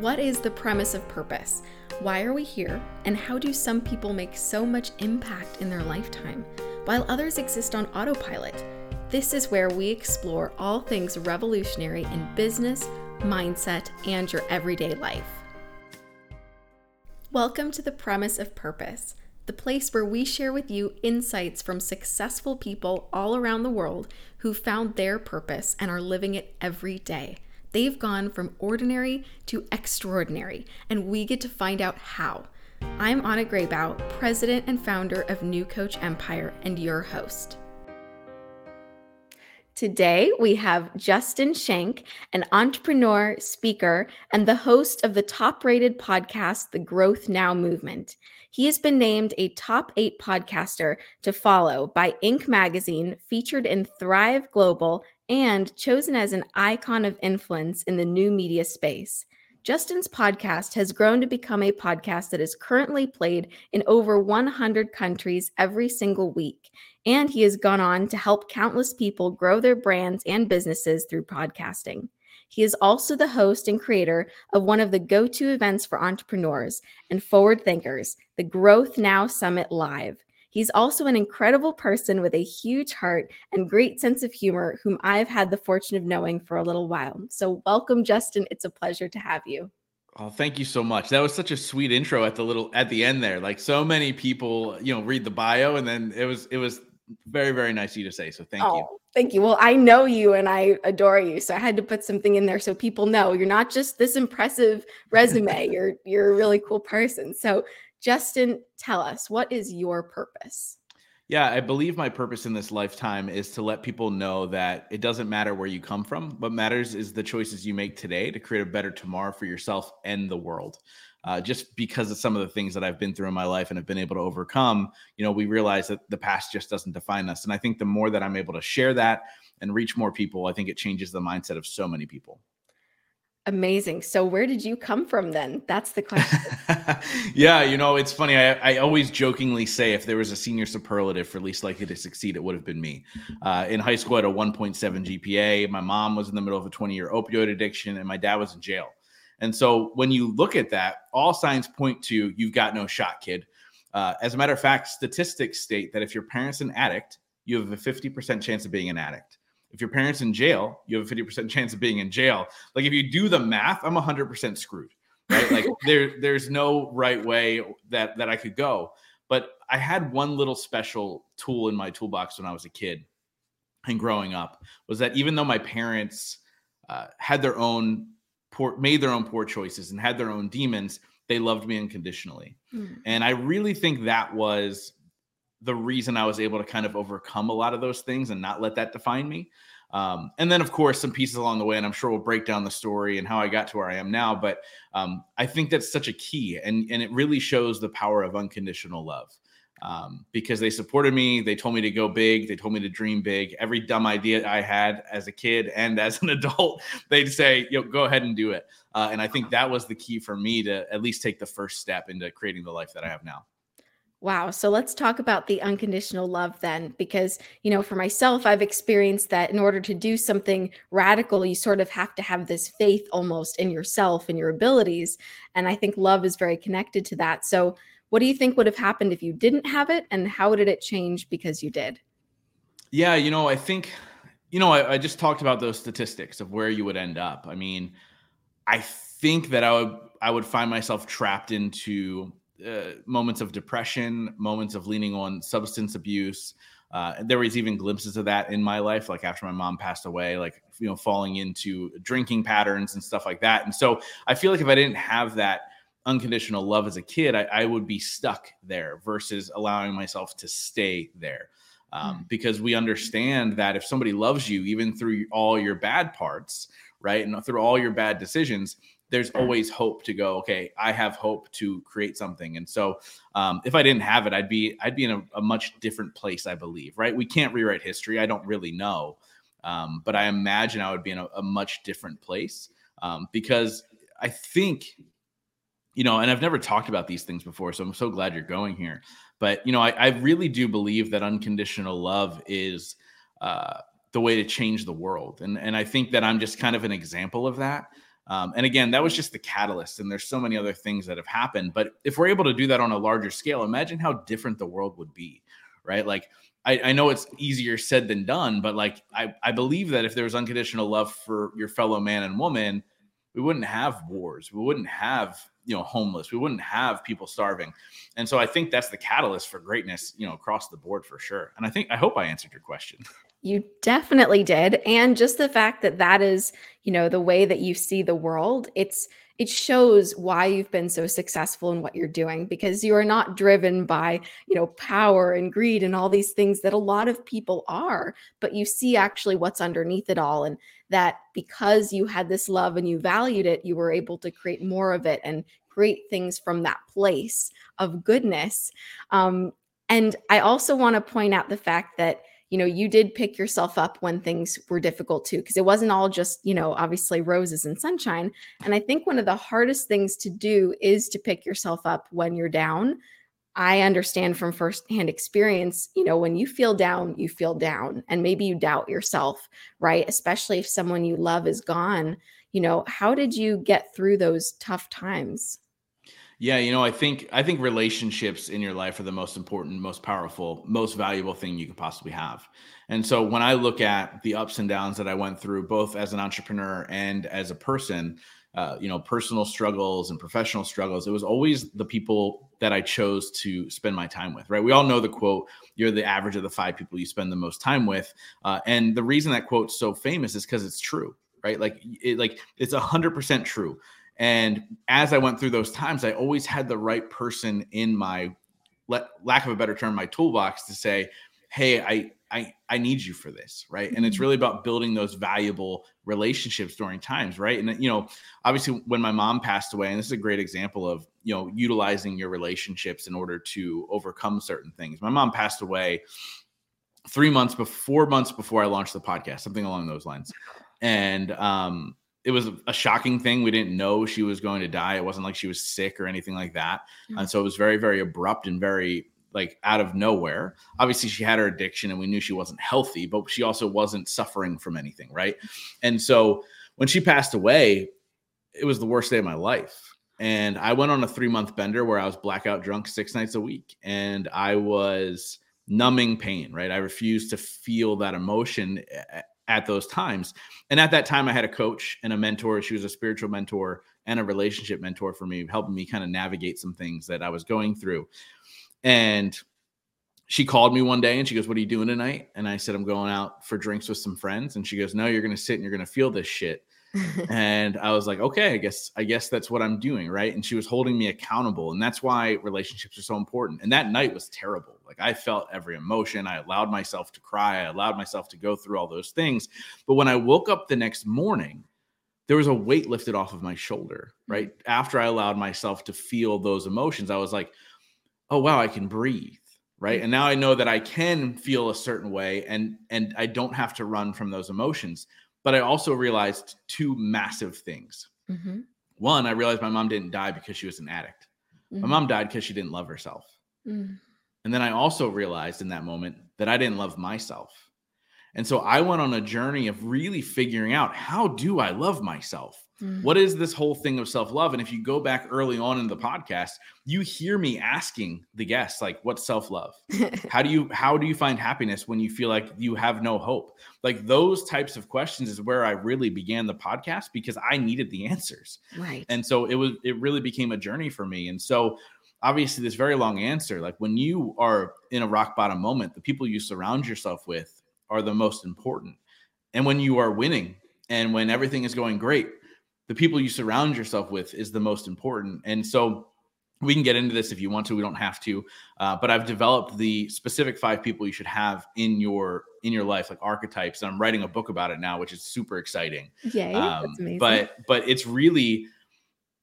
What is the premise of purpose? Why are we here? And how do some people make so much impact in their lifetime, while others exist on autopilot? This is where we explore all things revolutionary in business, mindset, and your everyday life. Welcome to The Premise of Purpose, the place where we share with you insights from successful people all around the world who found their purpose and are living it every day. They've gone from ordinary to extraordinary, and we get to find out how. I'm Anna Graybaugh, president and founder of New Coach Empire, and your host. Today, we have Justin Schenck, an entrepreneur, speaker, and the host of the top-rated podcast, The Growth Now Movement. He has been named a top 8 podcaster to follow by Inc. Magazine, featured in Thrive Global, and chosen as an icon of influence in the new media space. Justin's podcast has grown to become a podcast that is currently played in over 100 countries every single week, and he has gone on to help countless people grow their brands and businesses through podcasting. He is also the host and creator of one of the go-to events for entrepreneurs and forward thinkers, the Growth Now Summit Live. He's also an incredible person with a huge heart and great sense of humor, whom I've had the fortune of knowing for a little while. So welcome, Justin. It's a pleasure to have you. Oh, thank you so much. That was such a sweet intro at the end there. Like, so many people, read the bio, and then it was very, very nice of you to say. So thank you. Thank you. Well, I know you and I adore you, so I had to put something in there so people know you're not just this impressive resume. You're a really cool person. So Justin, tell us, what is your purpose? Yeah, I believe my purpose in this lifetime is to let people know that it doesn't matter where you come from. What matters is the choices you make today to create a better tomorrow for yourself and the world. Just because of some of the things that I've been through in my life and have been able to overcome, we realize that the past just doesn't define us. And I think the more that I'm able to share that and reach more people, I think it changes the mindset of so many people. Amazing. So where did you come from then? That's the question. Yeah. It's funny. I always jokingly say, if there was a senior superlative for least likely to succeed, it would have been me. In high school, I had a 1.7 GPA. My mom was in the middle of a 20-year opioid addiction, and my dad was in jail. And so when you look at that, all signs point to, you've got no shot, kid. As a matter of fact, statistics state that if your parent's an addict, you have a 50% chance of being an addict. If your parents in jail, you have a 50% chance of being in jail. Like, if you do the math, I'm 100% screwed, right? Like, there's no right way that I could go. But I had one little special tool in my toolbox when I was a kid and growing up, was that even though my parents made their own poor choices and had their own demons, they loved me unconditionally. Mm. And I really think that was the reason I was able to kind of overcome a lot of those things and not let that define me. And then, of course, some pieces along the way, and I'm sure we'll break down the story and how I got to where I am now. But I think that's such a key, and it really shows the power of unconditional love, because they supported me. They told me to go big. They told me to dream big. Every dumb idea I had as a kid and as an adult, they'd say, go ahead and do it. And I think that was the key for me to at least take the first step into creating the life that I have now. Wow. So let's talk about the unconditional love then, because, for myself, I've experienced that in order to do something radical, you sort of have to have this faith almost in yourself and your abilities. And I think love is very connected to that. So what do you think would have happened if you didn't have it? And how did it change because you did? Yeah. I think, I just talked about those statistics of where you would end up. I mean, I think that I would find myself trapped into moments of depression, moments of leaning on substance abuse. There was even glimpses of that in my life, like after my mom passed away, like, falling into drinking patterns and stuff like that. And so I feel like if I didn't have that unconditional love as a kid, I would be stuck there versus allowing myself to stay there. Because we understand that if somebody loves you, even through all your bad parts, right, and through all your bad decisions, there's always hope to go, okay, I have hope to create something. And so if I didn't have it, I'd be in a much different place, I believe, right? We can't rewrite history. I don't really know. But I imagine I would be in a much different place, because I think, and I've never talked about these things before, so I'm so glad you're going here. But, I really do believe that unconditional love is the way to change the world. And I think that I'm just kind of an example of that. And again, that was just the catalyst. And there's so many other things that have happened. But if we're able to do that on a larger scale, imagine how different the world would be, right? Like, I know it's easier said than done, but like, I believe that if there was unconditional love for your fellow man and woman, we wouldn't have wars. We wouldn't have, homeless. We wouldn't have people starving. And so I think that's the catalyst for greatness, across the board for sure. And I hope I answered your question. You definitely did. And just the fact that that is, the way that you see the world, it shows why you've been so successful in what you're doing, because you are not driven by, power and greed and all these things that a lot of people are, but you see actually what's underneath it all. And that because you had this love and you valued it, you were able to create more of it and create things from that place of goodness. And I also want to point out the fact that, you did pick yourself up when things were difficult too, because it wasn't all just, obviously roses and sunshine. And I think one of the hardest things to do is to pick yourself up when you're down. I understand from firsthand experience, when you feel down and maybe you doubt yourself, right? Especially if someone you love is gone, how did you get through those tough times? Yeah, I think relationships in your life are the most important, most powerful, most valuable thing you could possibly have. And so when I look at the ups and downs that I went through, both as an entrepreneur and as a person, personal struggles and professional struggles, it was always the people that I chose to spend my time with, right? We all know the quote, you're the average of the five people you spend the most time with. And the reason that quote's so famous is because it's true, right? Like it's 100% true. And as I went through those times, I always had the right person in my, lack of a better term, my toolbox to say, hey, I need you for this, right? Mm-hmm. And it's really about building those valuable relationships during times, right? And, obviously when my mom passed away, and this is a great example of, utilizing your relationships in order to overcome certain things. My mom passed away 4 months before I launched the podcast, something along those lines. And, it was a shocking thing. We didn't know she was going to die. It wasn't like she was sick or anything like that. Mm-hmm. And so it was very, very abrupt and very out of nowhere. Obviously she had her addiction and we knew she wasn't healthy, but she also wasn't suffering from anything, right? And so when she passed away, it was the worst day of my life. And I went on a 3-month bender where I was blackout drunk 6 nights a week. And I was numbing pain, right? I refused to feel that emotion at those times. And at that time I had a coach and a mentor. She was a spiritual mentor and a relationship mentor for me, helping me kind of navigate some things that I was going through. And she called me one day and she goes, "What are you doing tonight?" And I said, "I'm going out for drinks with some friends." And she goes, "No, you're going to sit and you're going to feel this shit." And I was like, okay, I guess that's what I'm doing. Right. And she was holding me accountable. And that's why relationships are so important. And that night was terrible. Like I felt every emotion. I allowed myself to cry. I allowed myself to go through all those things. But when I woke up the next morning, there was a weight lifted off of my shoulder, right? After I allowed myself to feel those emotions, I was like, oh, wow, I can breathe. Right. And now I know that I can feel a certain way and I don't have to run from those emotions. But I also realized 2 massive things. Mm-hmm. One, I realized my mom didn't die because she was an addict. Mm-hmm. My mom died because she didn't love herself. Mm-hmm. And then I also realized in that moment that I didn't love myself. And so I went on a journey of really figuring out, how do I love myself? Mm-hmm. What is this whole thing of self-love? And if you go back early on in the podcast, you hear me asking the guests, like, what's self-love? How do you find happiness when you feel like you have no hope? Like those types of questions is where I really began the podcast because I needed the answers. Right. And so it really became a journey for me. And so obviously this very long answer, like when you are in a rock bottom moment, the people you surround yourself with are the most important. And when you are winning and when everything is going great, the people you surround yourself with is the most important. And so we can get into this if you want to, we don't have to, but I've developed the specific 5 people you should have in your life, like archetypes. And I'm writing a book about it now, which is super exciting. Yay, that's amazing. But it's really,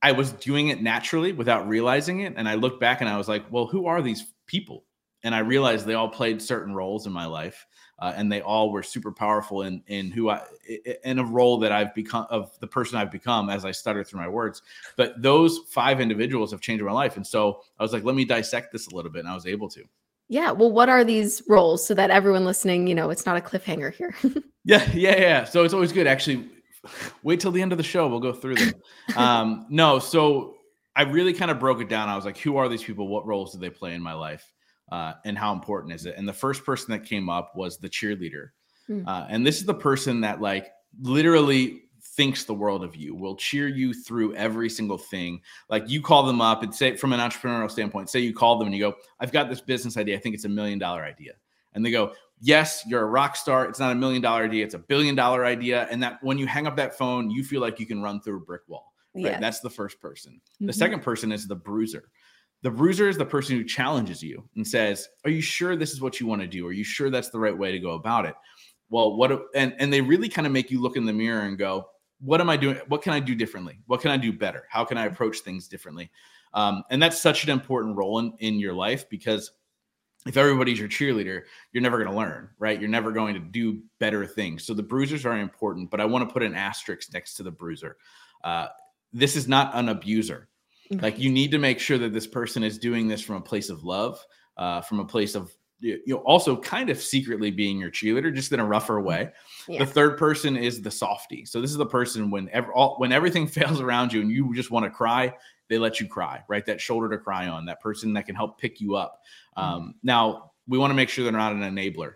I was doing it naturally without realizing it. And I looked back and I was like, well, who are these people? And I realized they all played certain roles in my life, and they all were super powerful in who I, in a role that I've become, of the person I've become as I stutter through my words. But those 5 individuals have changed my life. And so I was like, let me dissect this a little bit. And I was able to. Yeah. Well, what are these roles so that everyone listening, it's not a cliffhanger here. Yeah. So it's always good. Actually, Wait till the end of the show. We'll go through them. No, so I really kind of broke it down. I was like, who are these people? What roles do they play in my life? And how important is it? And the first person that came up was the cheerleader. And this is the person that like literally thinks the world of you, will cheer you through every single thing. Like you call them up and say, from an entrepreneurial standpoint, say you call them and you go, I've got this business idea. I think it's $1 million idea. And they go, yes, you're a rock star. It's not $1 million idea. It's $1 billion idea. And that when you hang up that phone, you feel like you can run through a brick wall. Right? Yeah. That's the first person. The second person is the bruiser. The bruiser is the person who challenges you and says, are you sure this is what you want to do? Are you sure that's the right way to go about it? Well, and they really kind of make you look in the mirror and go, what am I doing? What can I do differently? What can I do better? How can I approach things differently? And that's such an important role in your life, because if everybody's your cheerleader, you're never going to learn, right? You're never going to do better things. So the bruisers are important, but I want to put an asterisk next to the bruiser. This is not an abuser. Like you need to make sure that this person is doing this from a place of love, from a place of, you know, also kind of secretly being your cheerleader, just in a rougher way. Yeah. The third person is the softie. So this is the person when everything fails around you and you just want to cry, they let you cry, right? That shoulder to cry on, that person that can help pick you up. Now we want to make sure they're not an enabler.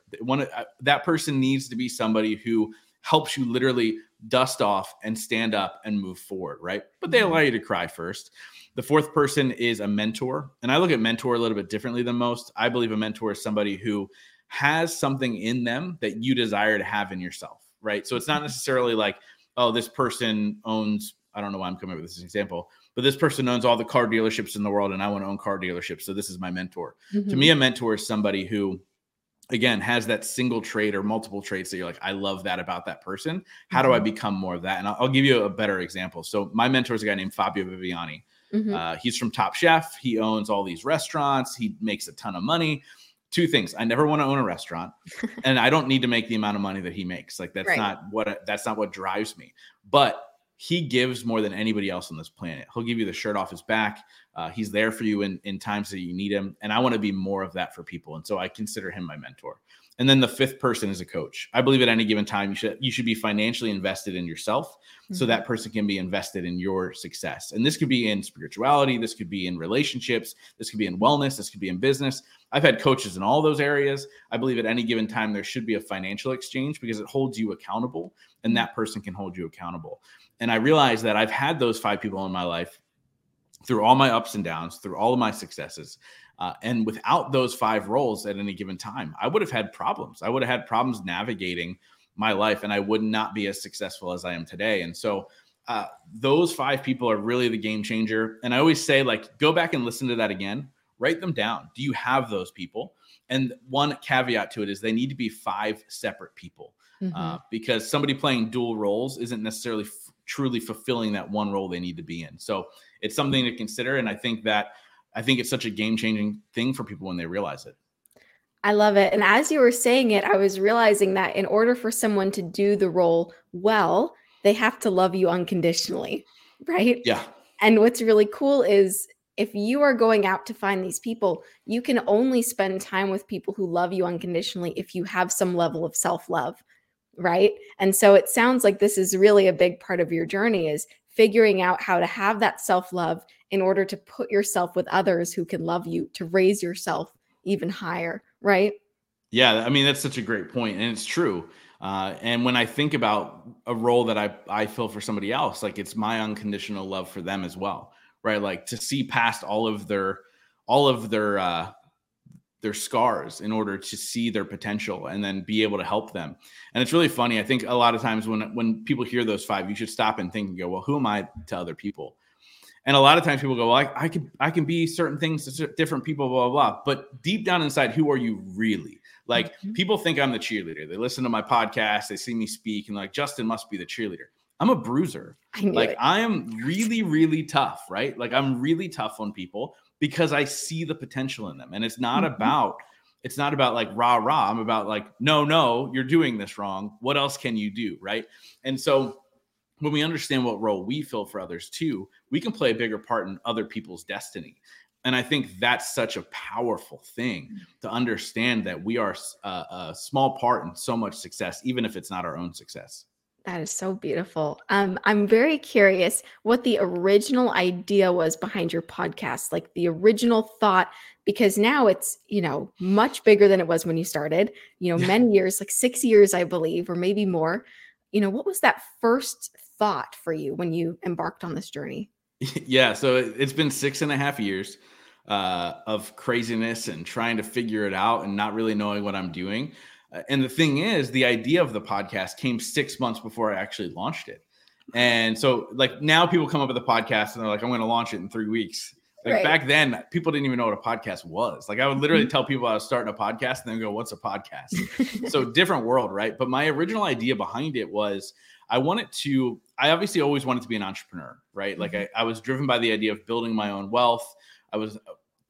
That person needs to be somebody who helps you literally dust off and stand up and move forward, right? But they allow you to cry first. The fourth person is a mentor. And I look at mentor a little bit differently than most. I believe a mentor is somebody who has something in them that you desire to have in yourself, right? So it's not necessarily like, oh, this person owns, I don't know why I'm coming up with this example, but this person owns all the car dealerships in the world and I want to own car dealerships. So this is my mentor. To me, a mentor is somebody who, again, has that single trait or multiple traits that you're like, I love that about that person. How do I become more of that? And I'll give you a better example. So my mentor is a guy named Fabio Viviani. He's from Top Chef. He owns all these restaurants. He makes a ton of money. Two things. I never want to own a restaurant and I don't need to make the amount of money that he makes. Like that's not what drives me, but he gives more than anybody else on this planet. He'll give you the shirt off his back. He's there for you in times that you need him. And I want to be more of that for people. And so I consider him my mentor. And then the fifth person is a coach. I believe at any given time, you should be financially invested in yourself so that person can be invested in your success. And this could be in spirituality. This could be in relationships. This could be in wellness. This could be in business. I've had coaches in all those areas. I believe at any given time, there should be a financial exchange because it holds you accountable and that person can hold you accountable. And I realized that I've had those five people in my life through all my ups and downs, through all of my successes. And without those five roles at any given time, I would have had problems. I would have had problems navigating my life and I would not be as successful as I am today. And so those five people are really the game changer. And I always say, like, go back and listen to that again, write them down. Do you have those people? And one caveat to it is they need to be five separate people because somebody playing dual roles isn't necessarily truly fulfilling that one role they need to be in. So it's something to consider. And I think it's such a game-changing thing for people when they realize it. I love it. And as you were saying it, I was realizing that in order for someone to do the role well, they have to love you unconditionally, right? Yeah. And what's really cool is if you are going out to find these people, you can only spend time with people who love you unconditionally if you have some level of self-love, right? And so it sounds like this is really a big part of your journey is figuring out how to have that self-love in order to put yourself with others who can love you, to raise yourself even higher, right? Yeah, I mean, that's such a great point, and it's true. And when I think about a role that I fill for somebody else, like it's my unconditional love for them as well, right? Like to see past all of their scars in order to see their potential and then be able to help them. And it's really funny. I think a lot of times when people hear those five, you should stop and think and go, well, who am I to other people? And a lot of times people go, well, I can be certain things to different people, blah, blah, blah. But deep down inside, who are you really? Like people think I'm the cheerleader. They listen to my podcast. They see me speak and like, Justin must be the cheerleader. I'm a bruiser. I am really, really tough, right? Like I'm really tough on people because I see the potential in them. And it's not about, like rah, rah. I'm about like, no, you're doing this wrong. What else can you do? Right. And so when we understand what role we fill for others too, we can play a bigger part in other people's destiny. And I think that's such a powerful thing to understand that we are a small part in so much success, even if it's not our own success. That is so beautiful. I'm very curious what the original idea was behind your podcast, like the original thought, because now it's, you know, much bigger than it was when you started, you know, many years, like 6 years, I believe, or maybe more. You know, what was that first thought for you when you embarked on this journey? Yeah. So it's been 6.5 years of craziness and trying to figure it out and not really knowing what I'm doing. And the thing is, the idea of the podcast came 6 months before I actually launched it. And so like now people come up with a podcast and they're like, I'm going to launch it in 3 weeks. Like right. Back then, people didn't even know what a podcast was. Like I would literally tell people I was starting a podcast and then go, what's a podcast? So different world, right? But my original idea behind it was I obviously always wanted to be an entrepreneur, right? Like I was driven by the idea of building my own wealth. I was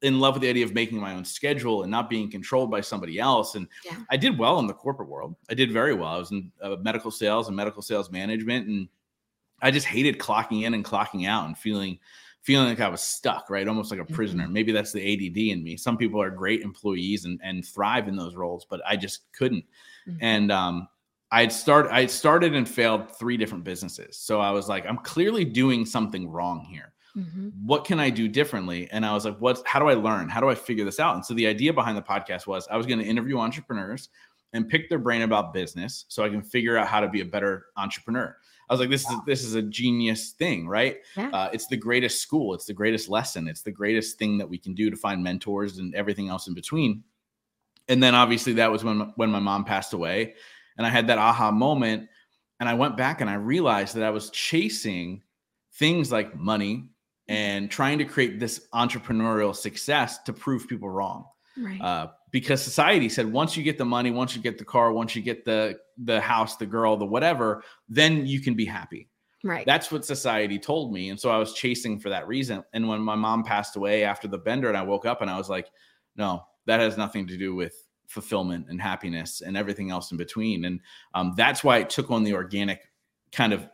in love with the idea of making my own schedule and not being controlled by somebody else. And yeah. I did well in the corporate world. I did very well. I was in medical sales and medical sales management. And I just hated clocking in and clocking out and feeling like I was stuck, right? Almost like a prisoner. Mm-hmm. Maybe that's the ADD in me. Some people are great employees and thrive in those roles, but I just couldn't. Mm-hmm. And, I started and failed 3 different businesses. So I was like, I'm clearly doing something wrong here. Mm-hmm. What can I do differently? And I was like, how do I learn? How do I figure this out? And so the idea behind the podcast was I was going to interview entrepreneurs and pick their brain about business so I can figure out how to be a better entrepreneur. I was like, this is a genius thing, right? Yeah. It's the greatest school. It's the greatest lesson. It's the greatest thing that we can do to find mentors and everything else in between. And then obviously that was when my mom passed away and I had that aha moment. And I went back and I realized that I was chasing things like money, and trying to create this entrepreneurial success to prove people wrong. Right. Because society said, once you get the money, once you get the car, once you get the house, the girl, the whatever, then you can be happy. Right. That's what society told me. And so I was chasing for that reason. And when my mom passed away after the bender and I woke up and I was like, no, that has nothing to do with fulfillment and happiness and everything else in between. And that's why it took on the organic kind of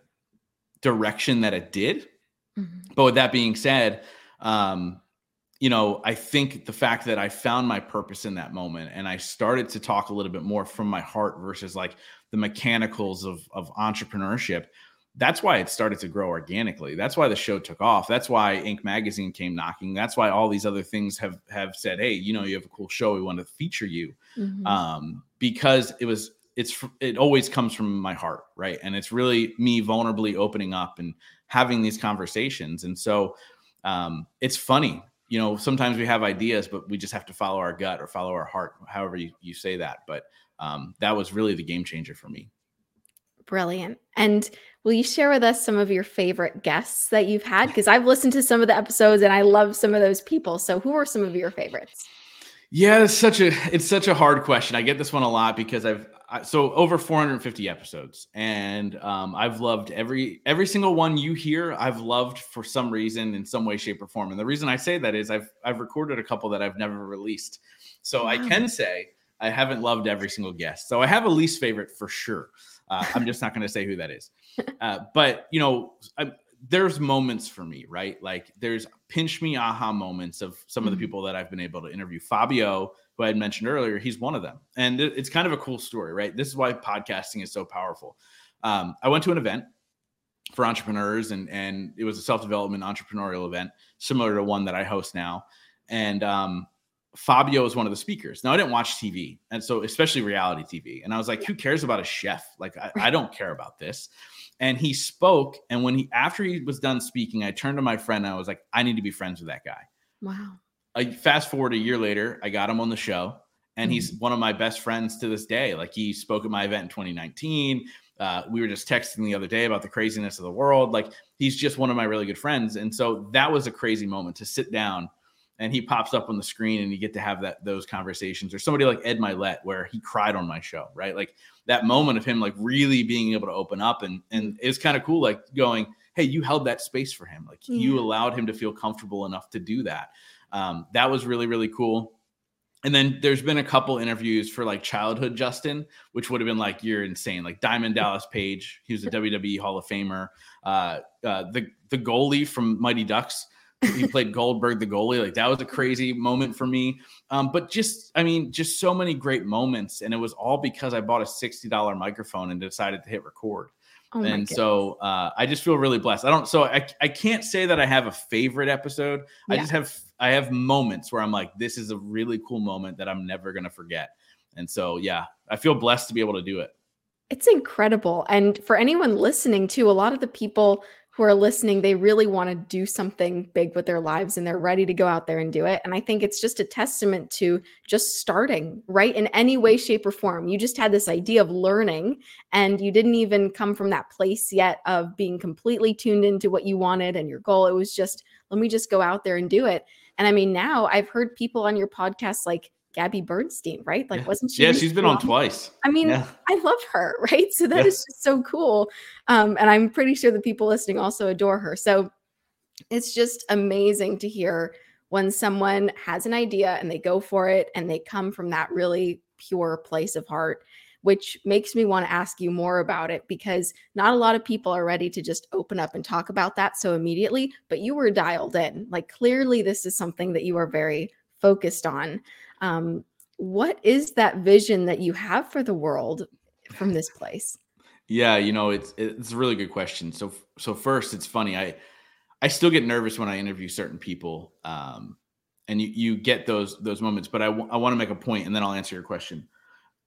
direction that it did. Mm-hmm. But with that being said, you know, I think the fact that I found my purpose in that moment and I started to talk a little bit more from my heart versus like the mechanicals of entrepreneurship, that's why it started to grow organically. That's why the show took off. That's why Inc. Magazine came knocking. That's why all these other things have said, hey, you know, you have a cool show. We want to feature you. Mm-hmm. Because it always comes from my heart, right? And it's really me vulnerably opening up and having these conversations. And so it's funny, you know, sometimes we have ideas, but we just have to follow our gut or follow our heart, however you say that. But that was really the game changer for me. Brilliant. And will you share with us some of your favorite guests that you've had? Because I've listened to some of the episodes and I love some of those people. So who are some of your favorites? Yeah, it's such a hard question. I get this one a lot because so over 450 episodes, and I've loved every single one you hear. I've loved for some reason, in some way, shape, or form. And the reason I say that is I've recorded a couple that I've never released, so wow. I can say I haven't loved every single guest. So I have a least favorite for sure. I'm just not going to say who that is. But you know, there's moments for me, right? Like there's pinch me aha moments of some of the people that I've been able to interview. Fabio, who I had mentioned earlier, he's one of them. And it's kind of a cool story, right? This is why podcasting is so powerful. I went to an event for entrepreneurs and it was a self-development entrepreneurial event, similar to one that I host now. And Fabio is one of the speakers. Now I didn't watch TV. And so especially reality TV. And I was like, who cares about a chef? Like I don't care about this. And he spoke. And after he was done speaking, I turned to my friend and I was like, I need to be friends with that guy. Wow. I fast forward a year later, I got him on the show and he's one of my best friends to this day. Like he spoke at my event in 2019. We were just texting the other day about the craziness of the world. Like he's just one of my really good friends. And so that was a crazy moment to sit down and he pops up on the screen and you get to have those conversations, or somebody like Ed Mylett where he cried on my show, right? Like that moment of him, like really being able to open up and it's kind of cool. Like going, hey, you held that space for him. Like you allowed him to feel comfortable enough to do that. That was really, really cool. And then there's been a couple interviews for like childhood Justin, which would have been like, you're insane. Like Diamond Dallas Page, he was a WWE Hall of Famer. The goalie from Mighty Ducks, he played Goldberg, the goalie. Like that was a crazy moment for me. But just so many great moments. And it was all because I bought a $60 microphone and decided to hit record. And so I just feel really blessed. I can't say that I have a favorite episode. Yeah. I have moments where I'm like, this is a really cool moment that I'm never going to forget. And so, yeah, I feel blessed to be able to do it. It's incredible. And for anyone listening too, a lot of the people who are listening, they really want to do something big with their lives and they're ready to go out there and do it. And I think it's just a testament to just starting, right? In any way, shape, or form. You just had this idea of learning and you didn't even come from that place yet of being completely tuned into what you wanted and your goal. It was just, let me just go out there and do it. And I mean, now I've heard people on your podcast like Gabby Bernstein, right? Like, wasn't she? Yeah, she's been on twice. I mean, yeah. I love her, right? So that is just so cool. And I'm pretty sure the people listening also adore her. So it's just amazing to hear when someone has an idea and they go for it and they come from that really pure place of heart, which makes me want to ask you more about it because not a lot of people are ready to just open up and talk about that so immediately, but you were dialed in. Like, clearly this is something that you are very focused on. What is that vision that you have for the world from this place? Yeah, you know, it's a really good question. So first, it's funny. I still get nervous when I interview certain people, and you get those moments. But I want to make a point, and then I'll answer your question.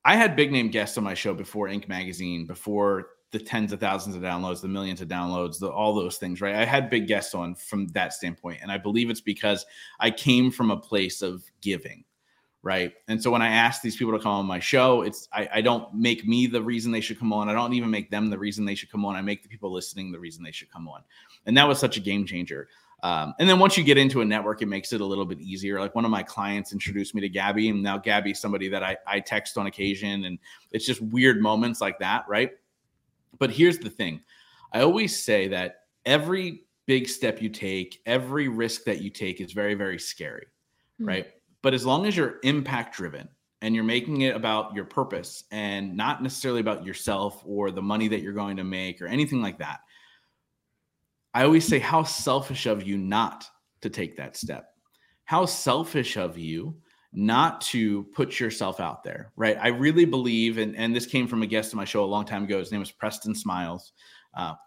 I had big name guests on my show before Inc. Magazine, before the tens of thousands of downloads, the millions of downloads, all those things, right? I had big guests on from that standpoint, and I believe it's because I came from a place of giving. Right. And so when I ask these people to come on my show, I don't make me the reason they should come on. I don't even make them the reason they should come on. I make the people listening the reason they should come on. And that was such a game changer. And then once you get into a network, it makes it a little bit easier. Like, one of my clients introduced me to Gabby, and now Gabby's somebody that I text on occasion. And it's just weird moments like that. Right. But here's the thing. I always say that every big step you take, every risk that you take is very, very scary. Mm-hmm. Right. But as long as you're impact driven and you're making it about your purpose and not necessarily about yourself or the money that you're going to make or anything like that, I always say, how selfish of you not to take that step. How selfish of you not to put yourself out there, right? I really believe, and this came from a guest on my show a long time ago. His name was Preston Smiles.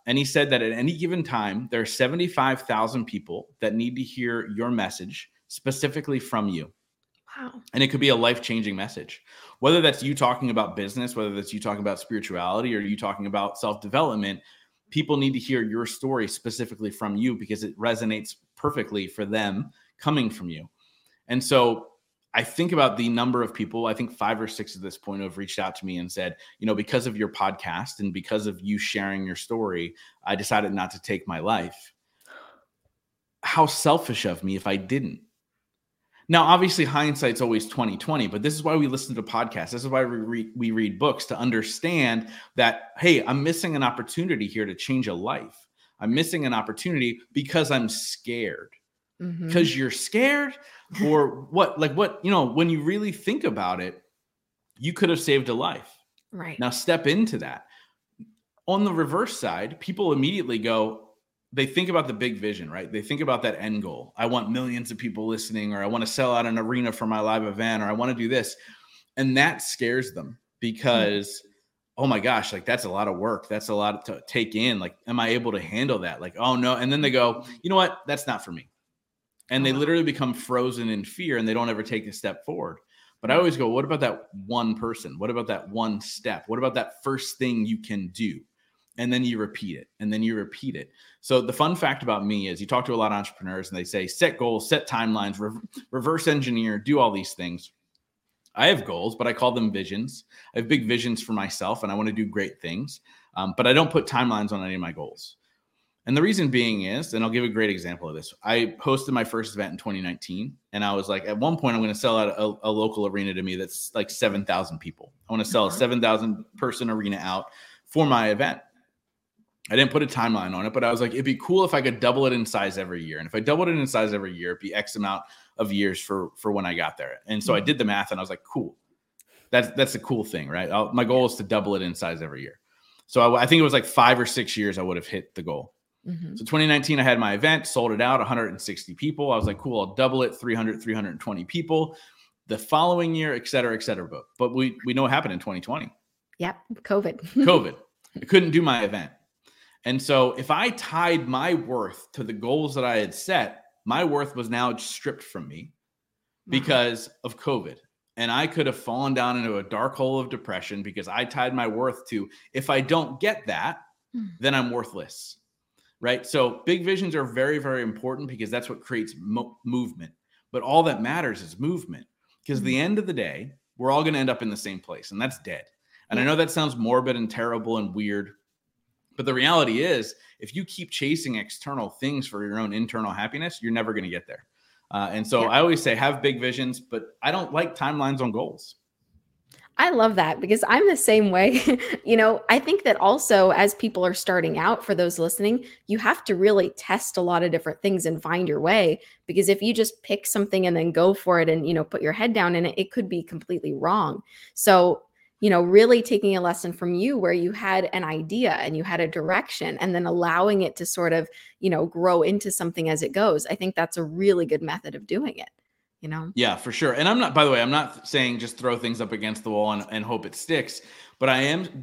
And he said that at any given time, there are 75,000 people that need to hear your message specifically from you. Wow. And it could be a life-changing message, whether that's you talking about business, whether that's you talking about spirituality, or you talking about self-development. People need to hear your story specifically from you because it resonates perfectly for them coming from you. And so I think about the number of people, I think 5 or 6 at this point, have reached out to me and said, you know, because of your podcast and because of you sharing your story, I decided not to take my life. How selfish of me if I didn't. Now, obviously, hindsight's always 20/20, but this is why we listen to podcasts. This is why we read books, to understand that, hey, I'm missing an opportunity here to change a life. I'm missing an opportunity because I'm scared. Because you're scared, or what? Like, what? You know, when you really think about it, you could have saved a life. Right. Now, step into that. On the reverse side, people immediately go, they think about the big vision, right? They think about that end goal. I want millions of people listening, or I want to sell out an arena for my live event, or I want to do this. And that scares them because, oh my gosh, like, that's a lot of work. That's a lot to take in. Like, am I able to handle that? Like, oh no. And then they go, you know what? That's not for me. And they literally become frozen in fear and they don't ever take a step forward. But I always go, what about that one person? What about that one step? What about that first thing you can do? And then you repeat it, and then you repeat it. So the fun fact about me is, you talk to a lot of entrepreneurs and they say, set goals, set timelines, reverse engineer, do all these things. I have goals, but I call them visions. I have big visions for myself and I want to do great things, but I don't put timelines on any of my goals. And the reason being is, and I'll give a great example of this. I hosted my first event in 2019, and I was like, at one point, I'm going to sell out a local arena to me that's like 7,000 people. I want to sell a 7,000 person arena out for my event. I didn't put a timeline on it, but I was like, it'd be cool if I could double it in size every year. And if I doubled it in size every year, it'd be X amount of years for when I got there. And so I did the math and I was like, cool. That's a cool thing, right? My goal is to double it in size every year. So I think it was like 5 or 6 years I would have hit the goal. So 2019, I had my event, sold it out, 160 people. I was like, cool, I'll double it, 300, 320 people. The following year, et cetera, et cetera. But we know what happened in 2020. Yep, COVID. I couldn't do my event. And so if I tied my worth to the goals that I had set, my worth was now stripped from me because of COVID. And I could have fallen down into a dark hole of depression because I tied my worth to, if I don't get that, then I'm worthless, right? So big visions are very, very important because that's what creates movement. But all that matters is movement, because the end of the day, we're all going to end up in the same place, and that's dead. And I know that sounds morbid and terrible and weird, but the reality is, if you keep chasing external things for your own internal happiness, you're never going to get there. And so I always say have big visions, but I don't like timelines on goals. I love that, because I'm the same way. You know, I think that also as people are starting out, for those listening, you have to really test a lot of different things and find your way, because if you just pick something and then go for it and, you know, put your head down in it, it could be completely wrong. So, you know, really taking a lesson from you where you had an idea and you had a direction and then allowing it to sort of, you know, grow into something as it goes. I think that's a really good method of doing it. You know? Yeah, for sure. And I'm not saying just throw things up against the wall and hope it sticks, but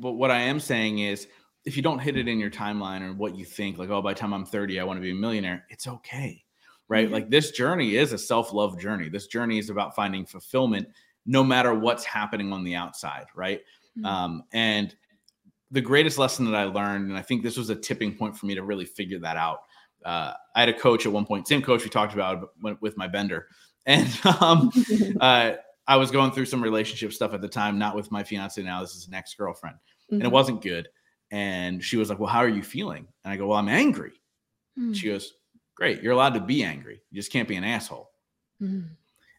what I am saying is, if you don't hit it in your timeline or what you think, like, oh, by the time I'm 30, I want to be a millionaire, it's okay. Right? Mm-hmm. Like, this journey is a self-love journey. This journey is about finding fulfillment no matter what's happening on the outside. Right? Mm-hmm. And the greatest lesson that I learned, and I think this was a tipping point for me to really figure that out. I had a coach at one point, same coach we talked about with my bender. And I was going through some relationship stuff at the time, not with my fiance now, this is an ex-girlfriend. Mm-hmm. And it wasn't good. And she was like, well, how are you feeling? And I go, well, I'm angry. Mm-hmm. She goes, great, you're allowed to be angry. You just can't be an asshole. Mm-hmm.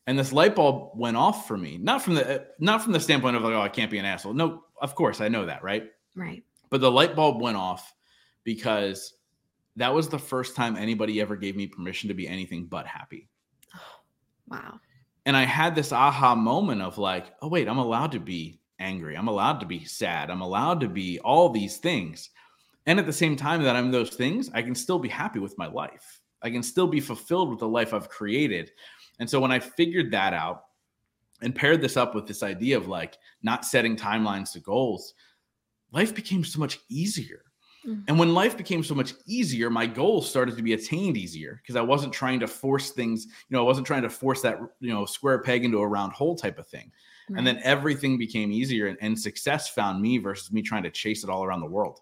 And this light bulb went off for me. Not from the standpoint of like, oh, I can't be an asshole. No, of course, I know that, right? Right. But the light bulb went off because that was the first time anybody ever gave me permission to be anything but happy. Wow. And I had this aha moment of like, oh, wait, I'm allowed to be angry. I'm allowed to be sad. I'm allowed to be all these things. And at the same time that I'm those things, I can still be happy with my life. I can still be fulfilled with the life I've created. And so when I figured that out and paired this up with this idea of like not setting timelines to goals, life became so much easier. And when life became so much easier, my goals started to be attained easier because I wasn't trying to force things. You know, I wasn't trying to force that, you know, square peg into a round hole type of thing. Right. And then everything became easier, and success found me versus me trying to chase it all around the world.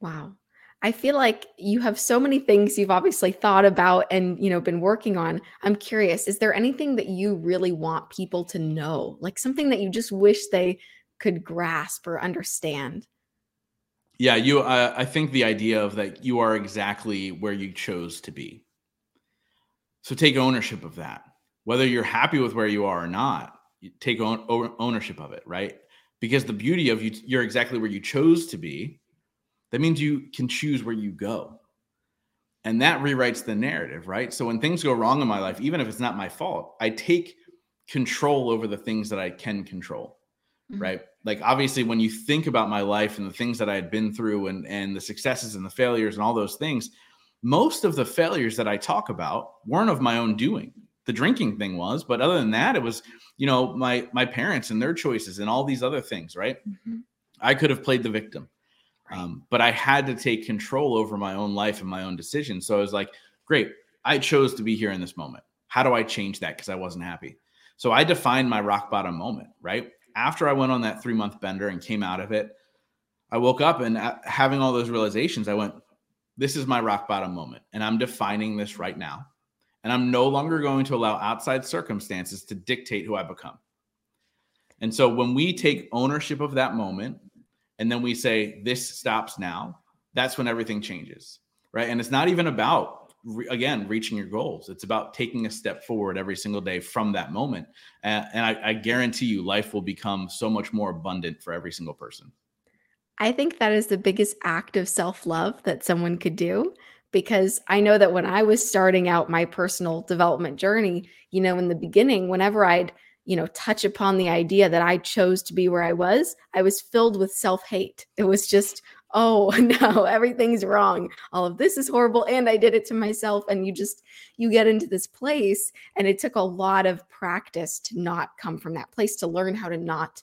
Wow. I feel like you have so many things you've obviously thought about and, you know, been working on. I'm curious, is there anything that you really want people to know? Like something that you just wish they could grasp or understand? Yeah, I think the idea of that you are exactly where you chose to be. So take ownership of that. Whether you're happy with where you are or not, you take ownership of it, right? Because the beauty of you're exactly where you chose to be, that means you can choose where you go. And that rewrites the narrative, right? So when things go wrong in my life, even if it's not my fault, I take control over the things that I can control, mm-hmm. right? Like, obviously, when you think about my life and the things that I had been through and the successes and the failures and all those things, most of the failures that I talk about weren't of my own doing. The drinking thing was, but other than that, it was, you know, my parents and their choices and all these other things, right? Mm-hmm. I could have played the victim, right. But I had to take control over my own life and my own decisions. So I was like, great, I chose to be here in this moment. How do I change that? Because I wasn't happy. So I defined my rock bottom moment, right? After I went on that 3-month bender and came out of it, I woke up and having all those realizations, I went, this is my rock bottom moment. And I'm defining this right now. And I'm no longer going to allow outside circumstances to dictate who I become. And so when we take ownership of that moment, and then we say, this stops now, that's when everything changes, right? And it's not even about reaching your goals. It's about taking a step forward every single day from that moment. And I guarantee you life will become so much more abundant for every single person. I think that is the biggest act of self-love that someone could do, because I know that when I was starting out my personal development journey, you know, in the beginning, whenever I'd, you know, touch upon the idea that I chose to be where I was filled with self-hate. It was just, oh no, everything's wrong. All of this is horrible. And I did it to myself. And you get into this place, and it took a lot of practice to not come from that place, to learn how to not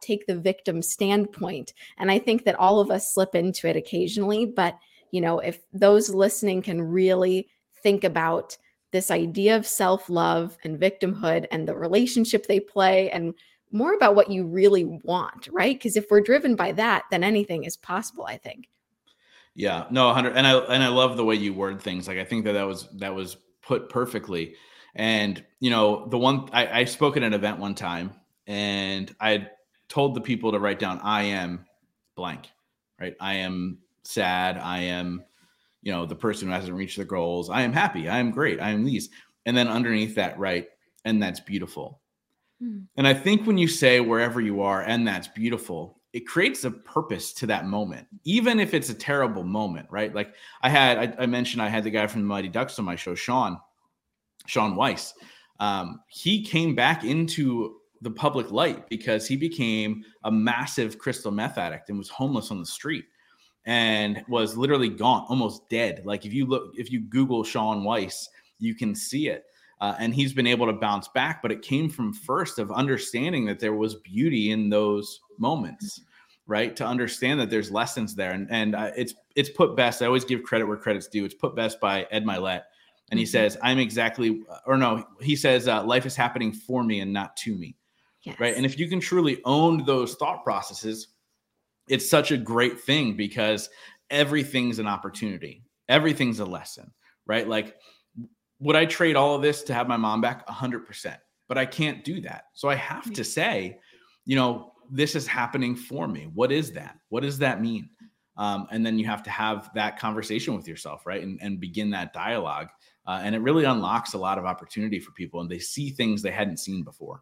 take the victim standpoint. And I think that all of us slip into it occasionally, but you know, if those listening can really think about this idea of self-love and victimhood and the relationship they play and more about what you really want, right? Because if we're driven by that, then anything is possible, I think. Yeah, no, 100. And I love the way you word things. Like, I think that was put perfectly. And, you know, the one I spoke at an event one time and I told the people to write down, I am blank, right? I am sad. I am, you know, the person who hasn't reached their goals. I am happy. I am great. I am these. And then underneath that, right? And that's beautiful. Mm. And I think when you say wherever you are, and that's beautiful, it creates a purpose to that moment, even if it's a terrible moment, right? Like I mentioned I had the guy from the Mighty Ducks on my show, Sean Weiss. He came back into the public light because he became a massive crystal meth addict and was homeless on the street and was literally gone, almost dead. Like if you Google Sean Weiss, you can see it. And he's been able to bounce back, but it came from first of understanding that there was beauty in those moments, right? To understand that there's lessons there. And it's put best. I always give credit where credit's due. It's put best by Ed Mylett. And he says, life is happening for me and not to me. Yes. Right. And if you can truly own those thought processes, it's such a great thing because everything's an opportunity. Everything's a lesson, right? Like, would I trade all of this to have my mom back? 100%, but I can't do that. So I have to say, you know, this is happening for me. What is that? What does that mean? And then you have to have that conversation with yourself, right? And begin that dialogue. And it really unlocks a lot of opportunity for people and they see things they hadn't seen before.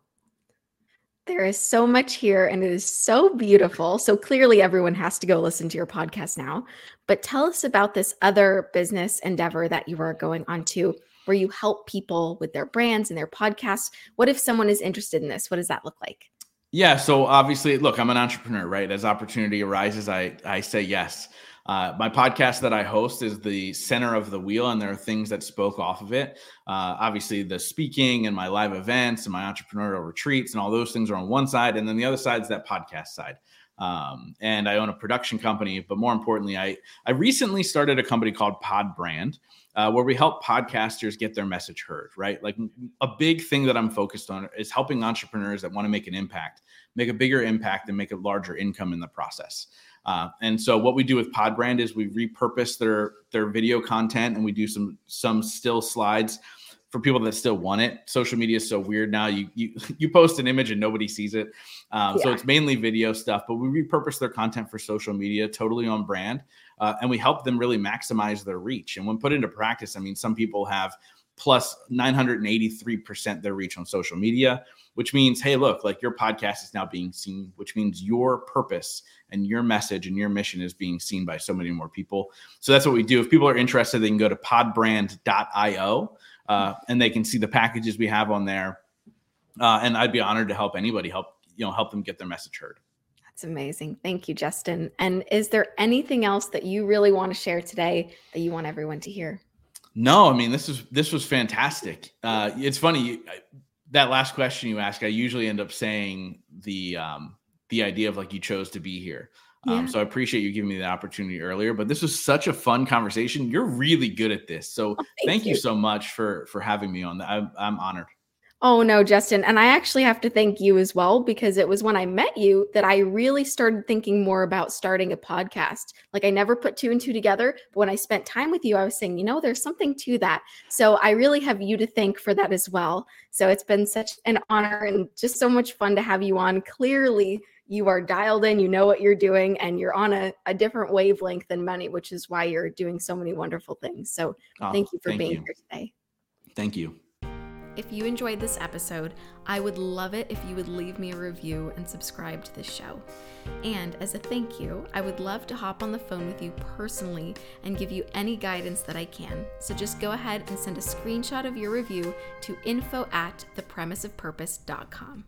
There is so much here and it is so beautiful. So clearly everyone has to go listen to your podcast now, but tell us about this other business endeavor that you are going on to, where you help people with their brands and their podcasts. What if someone is interested in this? What does that look like? Yeah. So obviously, look, I'm an entrepreneur, right? As opportunity arises, I say yes. My podcast that I host is the center of the wheel, and there are things that spoke off of it. Obviously, the speaking and my live events and my entrepreneurial retreats and all those things are on one side. And then the other side is that podcast side. And I own a production company, but more importantly, I recently started a company called PodBrand, where we help podcasters get their message heard, right? Like a big thing that I'm focused on is helping entrepreneurs that want to make an impact, make a bigger impact and make a larger income in the process. And so what we do with PodBrand is we repurpose their video content and we do some still slides for people that still want it. Social media is so weird now. You post an image and nobody sees it. So it's mainly video stuff, but we repurpose their content for social media, totally on brand. And we help them really maximize their reach. And when put into practice, I mean, some people have plus 983% their reach on social media, which means, hey, look, like your podcast is now being seen, which means your purpose and your message and your mission is being seen by so many more people. So that's what we do. If people are interested, they can go to podbrand.io. And they can see the packages we have on there. And I'd be honored to help anybody help them get their message heard. That's amazing. Thank you, Justin. And is there anything else that you really want to share today that you want everyone to hear? No, I mean, this was fantastic. It's funny. That last question you ask, I usually end up saying the idea of like, you chose to be here. So I appreciate you giving me the opportunity earlier, but this was such a fun conversation. You're really good at this. So thank you so much for having me on that. I'm honored. Oh no, Justin. And I actually have to thank you as well, because it was when I met you that I really started thinking more about starting a podcast. Like I never put two and two together, but when I spent time with you, I was saying, you know, there's something to that. So I really have you to thank for that as well. So it's been such an honor and just so much fun to have you on. Clearly, you are dialed in, you know what you're doing, and you're on a different wavelength than many, which is why you're doing so many wonderful things. So thank you for being here today. Thank you. If you enjoyed this episode, I would love it if you would leave me a review and subscribe to this show. And as a thank you, I would love to hop on the phone with you personally and give you any guidance that I can. So just go ahead and send a screenshot of your review to info@thepremiceofpurpose.com.